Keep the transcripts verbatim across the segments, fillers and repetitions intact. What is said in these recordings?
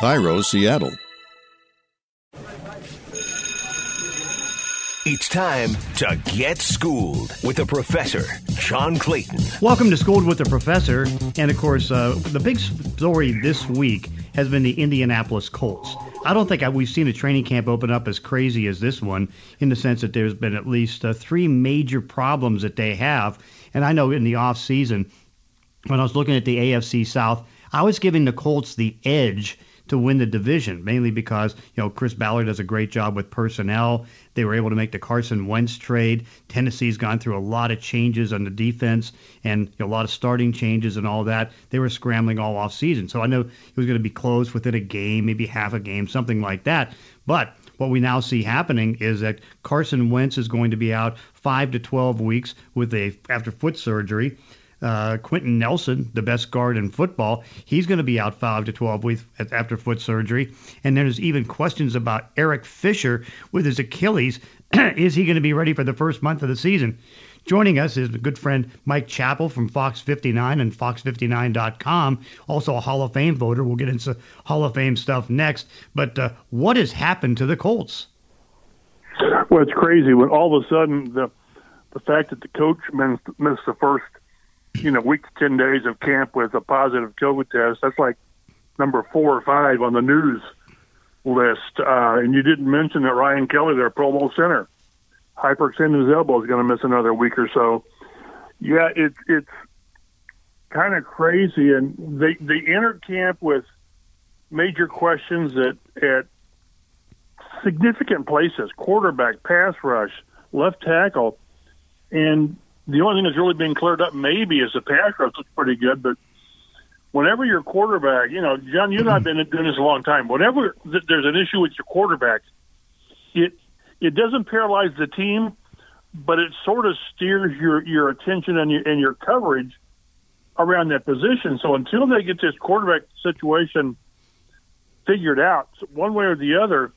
Cairo, Seattle. It's time to get schooled with a professor, Sean Clayton. Welcome to Schooled with a Professor. And, of course, uh, the big story this week has been the Indianapolis Colts. I don't think I, we've seen a training camp open up as crazy as this one, in the sense that there's been at least uh, three major problems that they have. And I know in the off season, when I was looking at the A F C South, I was giving the Colts the edge to win the division, mainly because, you know, Chris Ballard does a great job with personnel. They were able to make the Carson Wentz trade. Tennessee's gone through a lot of changes on the defense and a lot of starting changes and all that. They were scrambling all offseason. So I know it was going to be close within a game, maybe half a game, something like that. But what we now see happening is that Carson Wentz is going to be out five to twelve weeks with a after foot surgery. Uh, Quentin Nelson, the best guard in football, he's going to be out five to twelve weeks after foot surgery. And there's even questions about Eric Fisher with his Achilles. Is he going to be ready for the first month of the season? Joining us is good friend Mike Chappell from Fox fifty-nine and Fox fifty-nine dot com, also a Hall of Fame voter. We'll get into Hall of Fame stuff next. But uh, what has happened to the Colts? Well, it's crazy. When all of a sudden the, the fact that the coach missed, missed the first you know, week to ten days of camp with a positive COVID test. That's like number four or five on the news list. Uh, and you didn't mention that Ryan Kelly, their Pro Bowl center, hyperextended his elbow, is going to miss another week or so. Yeah, it, it's kind of crazy. And they, they entered camp with major questions at, at significant places: quarterback, pass rush, left tackle, and the only thing that's really been cleared up maybe is the pass rush looks pretty good, but whenever your quarterback, you know, John, you and I've been doing this a long time. Whenever th- there's an issue with your quarterback, it it doesn't paralyze the team, but it sort of steers your, your attention and your, and your coverage around that position. So until they get this quarterback situation figured out, one way or the other,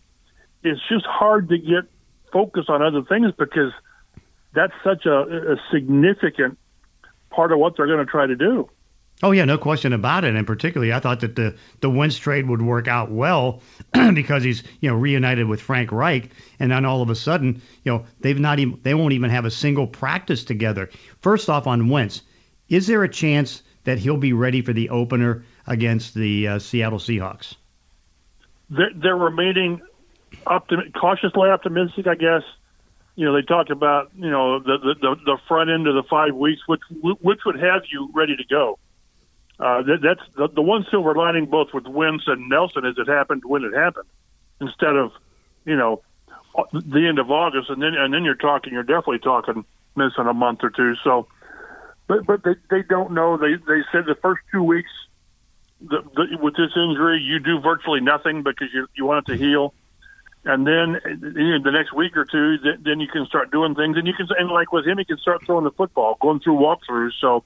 it's just hard to get focused on other things because that's such a, a significant part of what they're going to try to do. Oh, yeah, no question about it. And particularly, I thought that the, the Wentz trade would work out well because he's, you know, reunited with Frank Reich. And then all of a sudden, you know, they've not even, they won't even have a single practice together. First off, on Wentz, is there a chance that he'll be ready for the opener against the uh, Seattle Seahawks? They're, they're remaining optim- cautiously optimistic, I guess. You know, they talk about, you know, the, the, the front end of the five weeks, which which would have you ready to go. Uh, that, that's the, the one silver lining both with Wentz and Nelson is it happened when it happened, instead of, you know, the end of August, and then and then you're talking, you're definitely talking missing a month or two. So, but but they, they don't know. They they said the first two weeks the, the, with this injury, you do virtually nothing because you you want it to heal. And then you know, the next week or two, th- then you can start doing things. And you can, and like with him, he can start throwing the football, going through walkthroughs. So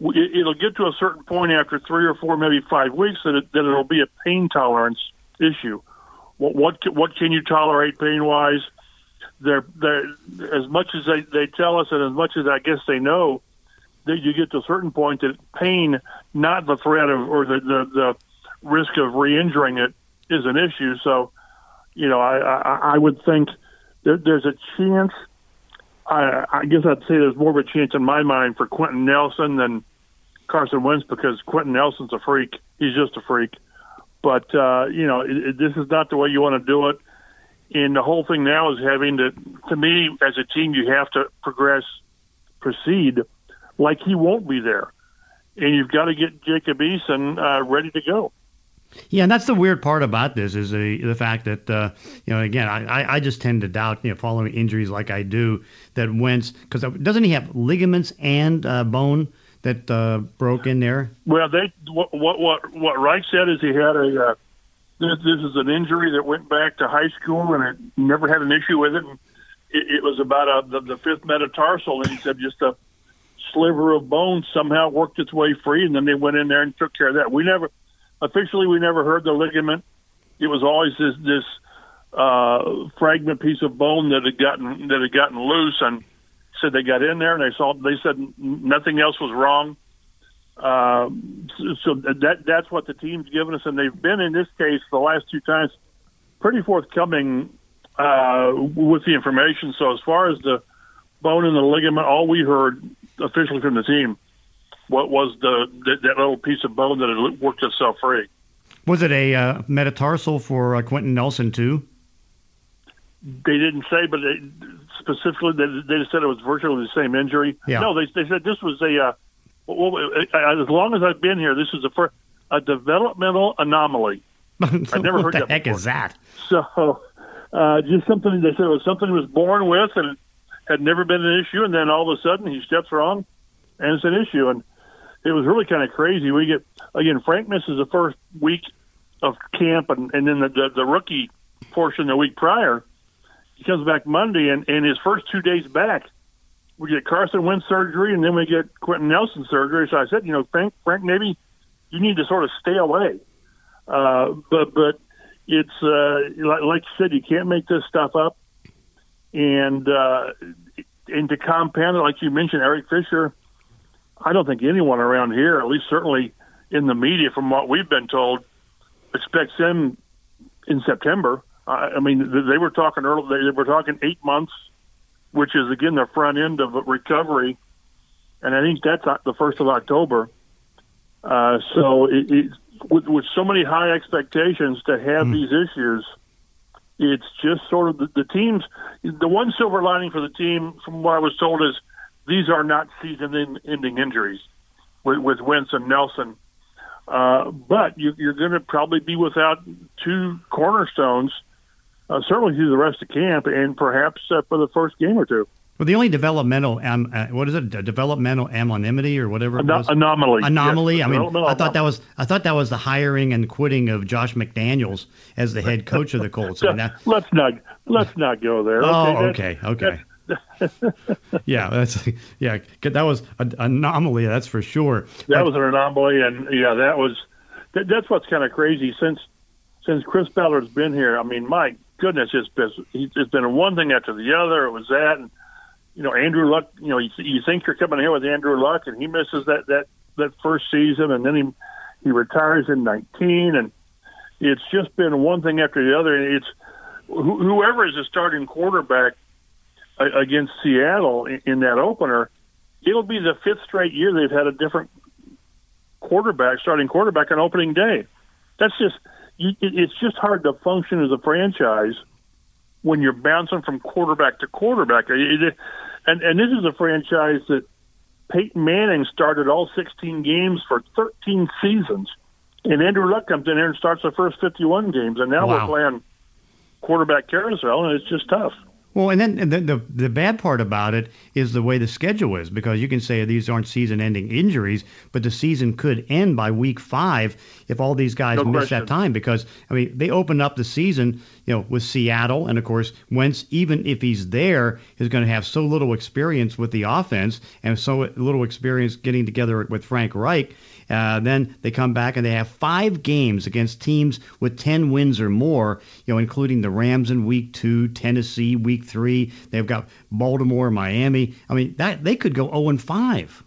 it, it'll get to a certain point after three or four, maybe five weeks, that, it, that it'll be a pain tolerance issue. What what, what can you tolerate pain-wise? They're, they're, as much as they, they tell us and as much as I guess they know, that you get to a certain point that pain, not the threat of or the, the, the risk of re-injuring it, is an issue. So, you know, I, I, I would think there, there's a chance. I, I guess I'd say there's more of a chance in my mind for Quentin Nelson than Carson Wentz because Quentin Nelson's a freak. He's just a freak. But, uh, you know, it, it, this is not the way you want to do it. And the whole thing now is having to, to me, as a team, you have to progress, proceed like he won't be there. And you've got to get Jacob Eason uh, ready to go. Yeah, and that's the weird part about this is the, the fact that, uh, you know, again, I, I just tend to doubt, you know, following injuries like I do, that Wentz, because doesn't he have ligaments and uh, bone that uh, broke in there? Well, they what what what Reich said is he had a, uh, this, this is an injury that went back to high school and it never had an issue with it. And it, it was about a, the, the fifth metatarsal, and he said just a sliver of bone somehow worked its way free, and then they went in there and took care of that. We never... Officially, we never heard the ligament. It was always this, this uh, fragment piece of bone that had gotten that had gotten loose, and said they got in there and they saw. They said nothing else was wrong, Um, so that that's what the team's given us, and they've been, in this case, the last two times, pretty forthcoming uh, with the information. So as far as the bone and the ligament, all we heard officially from the team, what was the that, that little piece of bone that had worked itself free. Was it a uh, metatarsal for uh, Quentin Nelson, too? They didn't say, but they, specifically they, they said it was virtually the same injury. Yeah. No, they, they said this was a uh, – well, as long as I've been here, this is a, first, a developmental anomaly. I've never heard that before. What the heck is that? So uh, just something – they said it was something he was born with and had never been an issue, and then all of a sudden he steps wrong and it's an issue. And it was really kind of crazy. We get – again, Frank misses the first week of camp and, and then the, the, the rookie portion the week prior. He comes back Monday, and, and his first two days back, we get Carson Wentz surgery, and then we get Quentin Nelson surgery. So I said, you know, Frank, Frank, maybe you need to sort of stay away. Uh, but but it's uh, like, like you said, you can't make this stuff up, and uh, and to compound it, like you mentioned, Eric Fisher. I don't think anyone around here, at least certainly in the media, from what we've been told, expects him in September. I mean, they were talking early. They were talking eight months, which is again the front end of recovery, and I think that's the first of October. Uh, so, it, it, with, with so many high expectations to have mm. these issues, it's just sort of the, the teams. The one silver lining for the team, from what I was told, is these are not season-ending injuries with, with Wentz and Nelson. Uh, but you, you're going to probably be without two cornerstones, uh, certainly through the rest of camp, and perhaps uh, for the first game or two. Well, the only developmental, um, uh, what is it, a developmental anonymity or whatever it An- was? Anomaly. Anomaly. Yes. I mean, I thought that was I thought that was the hiring and quitting of Josh McDaniels as the head coach of the Colts. I mean, that, let's not let's not go there. Oh, okay, that's, okay. That's, yeah, that's yeah. That was an anomaly, that's for sure. That was an anomaly, and yeah, that was that, that's what's kind of crazy since since Chris Ballard's been here. I mean, my goodness, it's been it's been one thing after the other. It was that, and you know, Andrew Luck. You know, you, you think you're coming here with Andrew Luck, and he misses that that that first season, and then he he retires in nineteen, and it's just been one thing after the other. And it's wh- whoever is the starting quarterback against Seattle in that opener, it'll be the fifth straight year they've had a different quarterback, starting quarterback on opening day. That's just, it's just hard to function as a franchise when you're bouncing from quarterback to quarterback. And, and this is a franchise that Peyton Manning started all sixteen games for thirteen seasons, and Andrew Luck comes in here and starts the first fifty-one games, and now wow. we're playing quarterback carousel, and it's just tough. Well, and then and the, the the bad part about it is the way the schedule is, because you can say these aren't season-ending injuries, but the season could end by week five if all these guys no miss question. that time. Because I mean, they open up the season, you know, with Seattle, and of course, Wentz, even if he's there, is going to have so little experience with the offense and so little experience getting together with Frank Reich. Uh, then they come back and they have five games against teams with ten wins or more, you know, including the Rams in week two, Tennessee week three. They've got Baltimore, Miami. I mean, that they could go oh and five.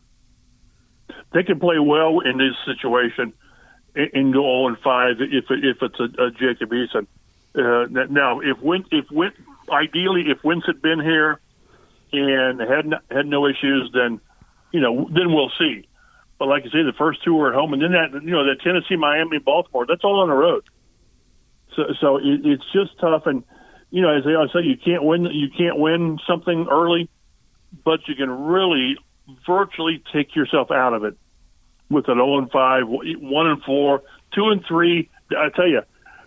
They could play well in this situation and, and go oh and five if if it's a, a Jacob Eason. Uh, now, if Wentz, if Wentz, ideally, if Wentz had been here and had no, had no issues, then you know, then we'll see. But like you say, the first two were at home, and then that you know that Tennessee, Miami, Baltimore—that's all on the road. So, so it, it's just tough, and you know, as they always say, you can't win. You can't win something early, but you can really virtually take yourself out of it with an zero and five, one and four, two and three. I tell you,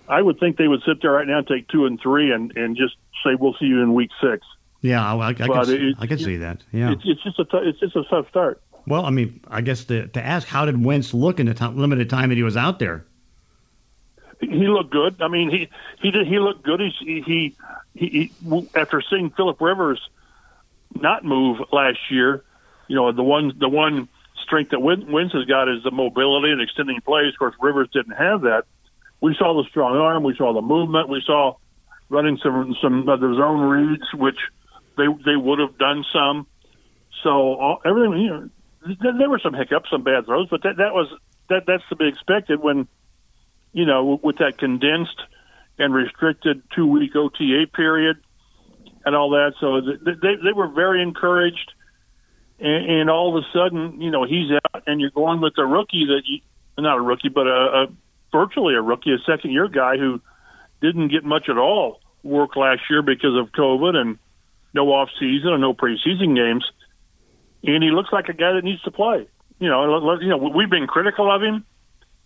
I would think they would sit there right now and take two and three, and, and just say, "We'll see you in week six." Yeah, I, I can. It, I can it, see that. Yeah, it, it's just a t- it's just a tough start. Well, I mean, I guess to, to ask, how did Wentz look in the time, limited time that he was out there? He looked good. I mean, he he did, he looked good. He, he he he after seeing Phillip Rivers not move last year, you know, the one the one strength that Wentz has got is the mobility and extending plays. Of course, Rivers didn't have that. We saw the strong arm. We saw the movement. We saw running some some of his own reads, which they they would have done some. So all, everything you know. there were some hiccups, some bad throws, but that, that was that that's to be expected when, you know, with that condensed and restricted two-week O T A period and all that. So they they were very encouraged, and, and all of a sudden, you know, he's out, and you're going with a rookie that you, not a rookie, but a, a virtually a rookie, a second-year guy who didn't get much at all work last year because of COVID and no off-season and no preseason games. And he looks like a guy that needs to play. You know, you know, we've been critical of him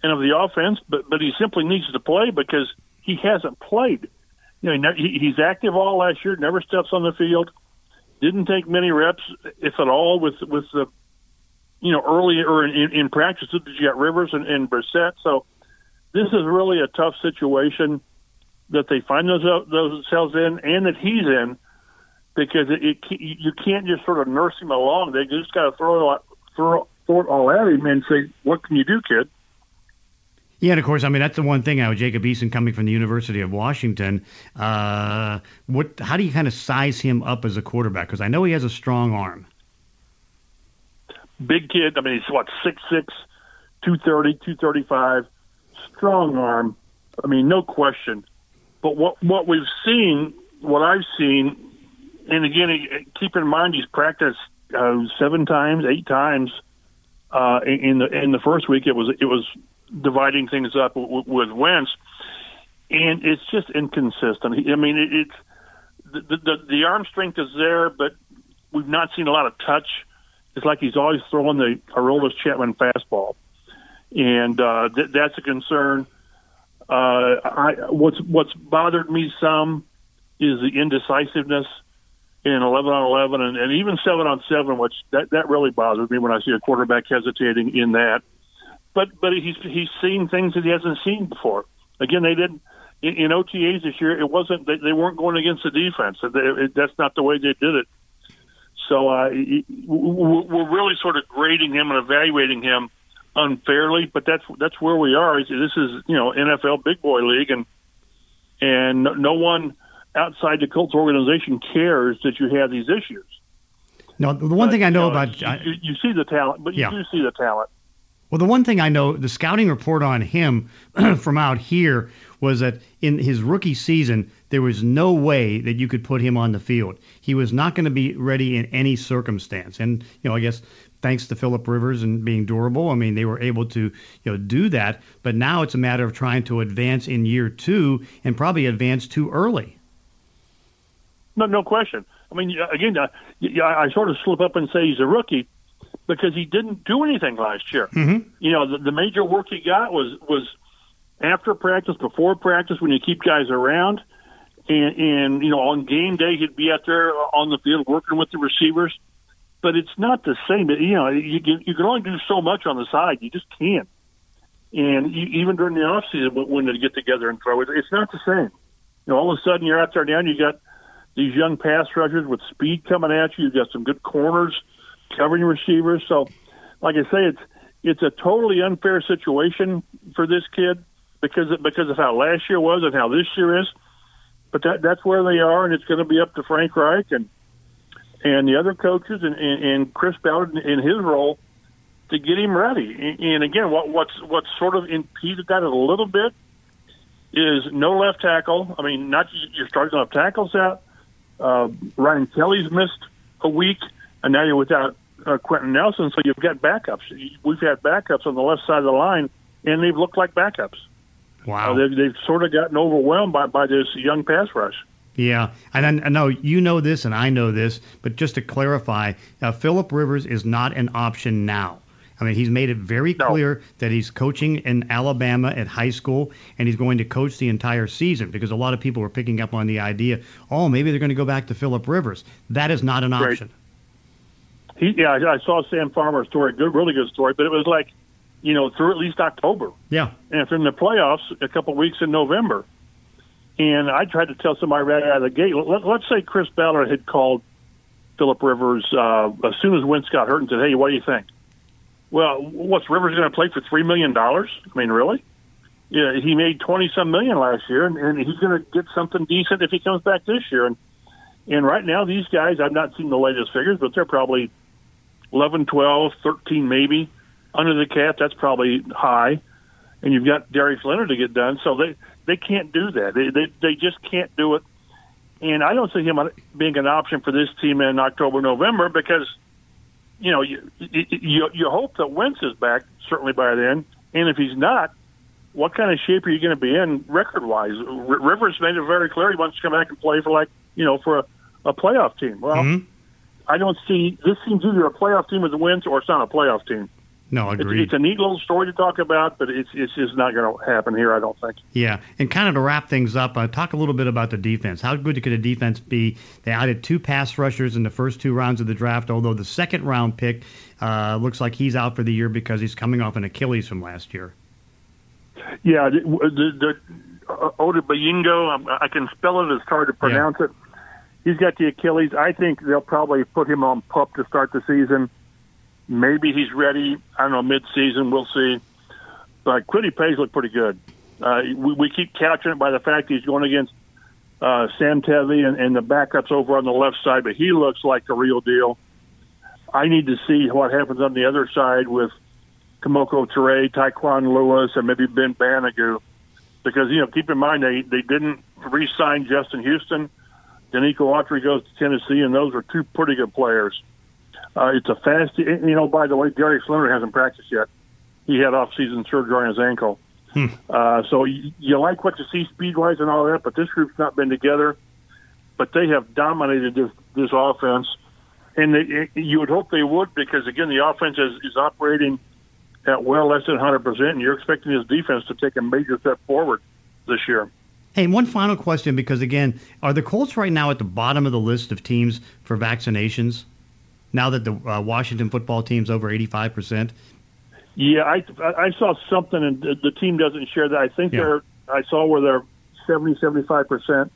and of the offense, but but he simply needs to play because he hasn't played. You know, he, he's active all last year, never steps on the field, didn't take many reps, if at all, with with the, you know, early or in, in practice, you got Rivers and, and Brissett. So this is really a tough situation that they find those, themselves in, and that he's in. Because it, it, you can't just sort of nurse him along. They just got to throw it, throw, throw it all at him and say, what can you do, kid? Yeah, and of course, I mean, that's the one thing now with Jacob Eason coming from the University of Washington. Uh, what? How do you kind of size him up as a quarterback? Because I know he has a strong arm. Big kid. I mean, he's, what, six six, two thirty, two thirty-five, strong arm. I mean, no question. But what what we've seen, what I've seen, and again, keep in mind he's practiced uh, seven times, eight times uh, in the in the first week. It was it was dividing things up w- with Wentz, and it's just inconsistent. I mean, it, it's the, the the arm strength is there, but we've not seen a lot of touch. It's like he's always throwing the Aroldis Chapman fastball, and uh, th- that's a concern. Uh, I, what's what's bothered me some is the indecisiveness in eleven on eleven and, and even seven on seven, which that, that really bothers me when I see a quarterback hesitating in that. But but he's he's seen things that he hasn't seen before. Again, they didn't in, in O T As this year. It wasn't they, they weren't going against the defense. They, it, that's not the way they did it. So uh, we're really sort of grading him and evaluating him unfairly. But that's that's where we are. This is, you know, N F L big boy league, and and no one outside the Colts organization cares that you have these issues. No, the one but, thing I know, you know about... You, you see the talent, but you yeah. do see the talent. Well, the one thing I know, the scouting report on him from out here was that in his rookie season, there was no way that you could put him on the field. He was not going to be ready in any circumstance. And, you know, I guess thanks to Phillip Rivers and being durable, I mean, they were able to, you know, do that. But now it's a matter of trying to advance in year two and probably advance too early. No, no question. I mean, again, I, I sort of slip up and say he's a rookie because he didn't do anything last year. Mm-hmm. You know, the, the major work he got was, was after practice, before practice, when you keep guys around. And, and, you know, on game day, he'd be out there on the field working with the receivers. But it's not the same. You know, you can, you can only do so much on the side. You just can't. And you, even during the offseason, when they get together and throw it, it's not the same. You know, all of a sudden, you're out there now and you got these young pass rushers with speed coming at you. You've got some good corners covering receivers. So, like I say, it's it's a totally unfair situation for this kid because of, because of how last year was and how this year is. But that that's where they are, and it's going to be up to Frank Reich and and the other coaches and, and, and Chris Ballard in his role to get him ready. And, and again, what what's what's sort of impeded that a little bit is no left tackle. I mean, not you're starting left tackles out. Uh, Ryan Kelly's missed a week, and now you're without uh, Quentin Nelson, so you've got backups. We've had backups on the left side of the line, and they've looked like backups. Wow. Uh, they've, they've sort of gotten overwhelmed by, by this young pass rush. Yeah, and I know you know this and I know this, but just to clarify, uh, Phillip Rivers is not an option now. I mean, he's made it very clear no. that he's coaching in Alabama at high school, and he's going to coach the entire season because a lot of people were picking up on the idea, oh, maybe they're going to go back to Phillip Rivers. That is not an option. Right. He, yeah, I, I saw Sam Farmer's story, good, really good story, but it was like, you know, through at least October. Yeah. And if in the playoffs, a couple weeks in November. And I tried to tell somebody right out of the gate, let, let's say Chris Ballard had called Phillip Rivers uh, as soon as Wentz got hurt and said, hey, what do you think? Well, what's Rivers going to play for three million dollars? I mean, really? Yeah, he made twenty-some million last year, and, and he's going to get something decent if he comes back this year. And and right now, these guys, I've not seen the latest figures, but they're probably eleven, twelve, thirteen maybe. Under the cap, that's probably high. And you've got Darius Leonard to get done. So they, they can't do that. They, they they just can't do it. And I don't see him being an option for this team in October, November because, you know, you, you, you hope that Wentz is back, certainly by then. And if he's not, what kind of shape are you going to be in record-wise? R- Rivers made it very clear he wants to come back and play for, like, you know, for a, a playoff team. Well, mm-hmm. I don't see – this seems either a playoff team with the Wentz or it's not a playoff team. No, agreed. It's, it's a neat little story to talk about, but it's it's just not going to happen here, I don't think. Yeah, and kind of to wrap things up, uh, talk a little bit about the defense. How good could a defense be? They added two pass rushers in the first two rounds of the draft, although the second-round pick uh, looks like he's out for the year because he's coming off an Achilles from last year. Yeah, the, the, the uh, Odebayingo, I can spell it, it's hard to pronounce yeah. it. He's got the Achilles. I think they'll probably put him on pup to start the season. Maybe he's ready. I don't know, mid-season. We'll see. But Kwity Page looked pretty good. Uh, we, we keep couching it by the fact he's going against uh, Sam Tevi and, and the backups over on the left side, but he looks like the real deal. I need to see what happens on the other side with Kemoko Turay, Tyquan Lewis, and maybe Ben Banogu. Because, you know, keep in mind they, they didn't re-sign Justin Houston. Danico Autry goes to Tennessee, and those are two pretty good players. Uh, it's a fast, you know, by the way, Darius Leonard hasn't practiced yet. He had off-season surgery on his ankle. Hmm. Uh, so you, you like what you see speed-wise and all that, but this group's not been together. But they have dominated this, this offense. And they, you would hope they would because, again, the offense is, is operating at well less than one hundred percent, and you're expecting this defense to take a major step forward this year. Hey, and one final question because, again, are the Colts right now at the bottom of the list of teams for vaccinations? Now that the uh, Washington football team's over eighty-five percent? Yeah, I I saw something, and the, the team doesn't share that. I think yeah. they're, I saw where they're seventy, seventy-five percent.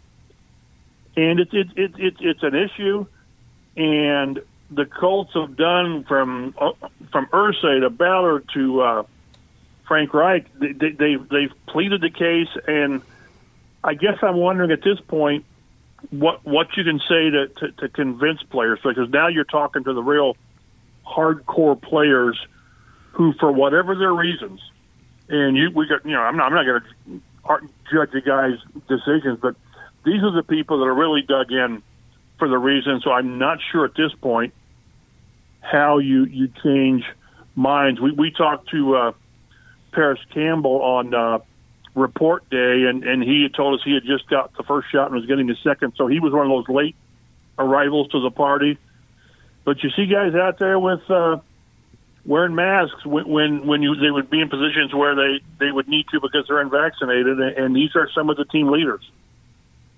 And it's it, it, it, it's an issue, and the Colts have done from from Irsay to Ballard to uh, Frank Reich, they, they, they've, they've pleaded the case, and I guess I'm wondering at this point, What what you can say to, to, to convince players, because now you're talking to the real hardcore players who, for whatever their reasons, and you we got you know I'm not I'm not going to judge a guy's decisions, but these are the people that are really dug in for the reason. So I'm not sure at this point how you you change minds. We we talked to uh, Paris Campbell on. Uh, report day, and, and he had told us he had just got the first shot and was getting the second, so he was one of those late arrivals to the party. But you see guys out there with uh, wearing masks when when, when you, they would be in positions where they, they would need to because they're unvaccinated, and these are some of the team leaders.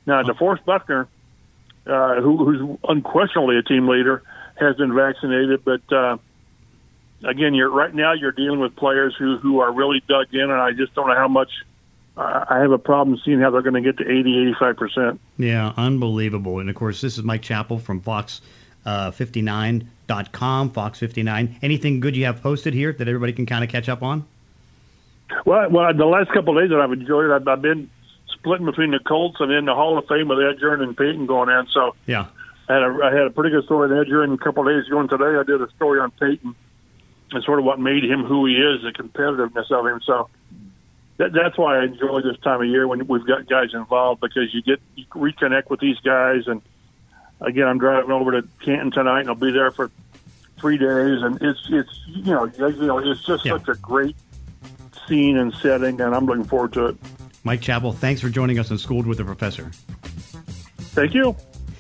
Now, DeForest Buckner, uh, who, who's unquestionably a team leader, has been vaccinated, but uh, again, you're right now you're dealing with players who, who are really dug in, and I just don't know how much I have a problem seeing how they're going to get to eighty, eighty-five percent. Yeah, unbelievable. And, of course, this is Mike Chappell from Fox fifty-nine dot com, Fox fifty-nine. Anything good you have posted here that everybody can kind of catch up on? Well, well, the last couple of days that I've enjoyed, I've, I've been splitting between the Colts and then the Hall of Fame with Edgerrin and Peyton going in. So yeah. I, had a, I had a pretty good story on Edgerrin a couple of days ago, and today I did a story on Peyton and sort of what made him who he is, the competitiveness of him. So that's why I enjoy this time of year when we've got guys involved because you get you reconnect with these guys. And, again, I'm driving over to Canton tonight, and I'll be there for three days. And it's, it's you know, it's just yeah. such a great scene and setting, and I'm looking forward to it. Mike Chappell, thanks for joining us on Schooled with the Professor. Thank you.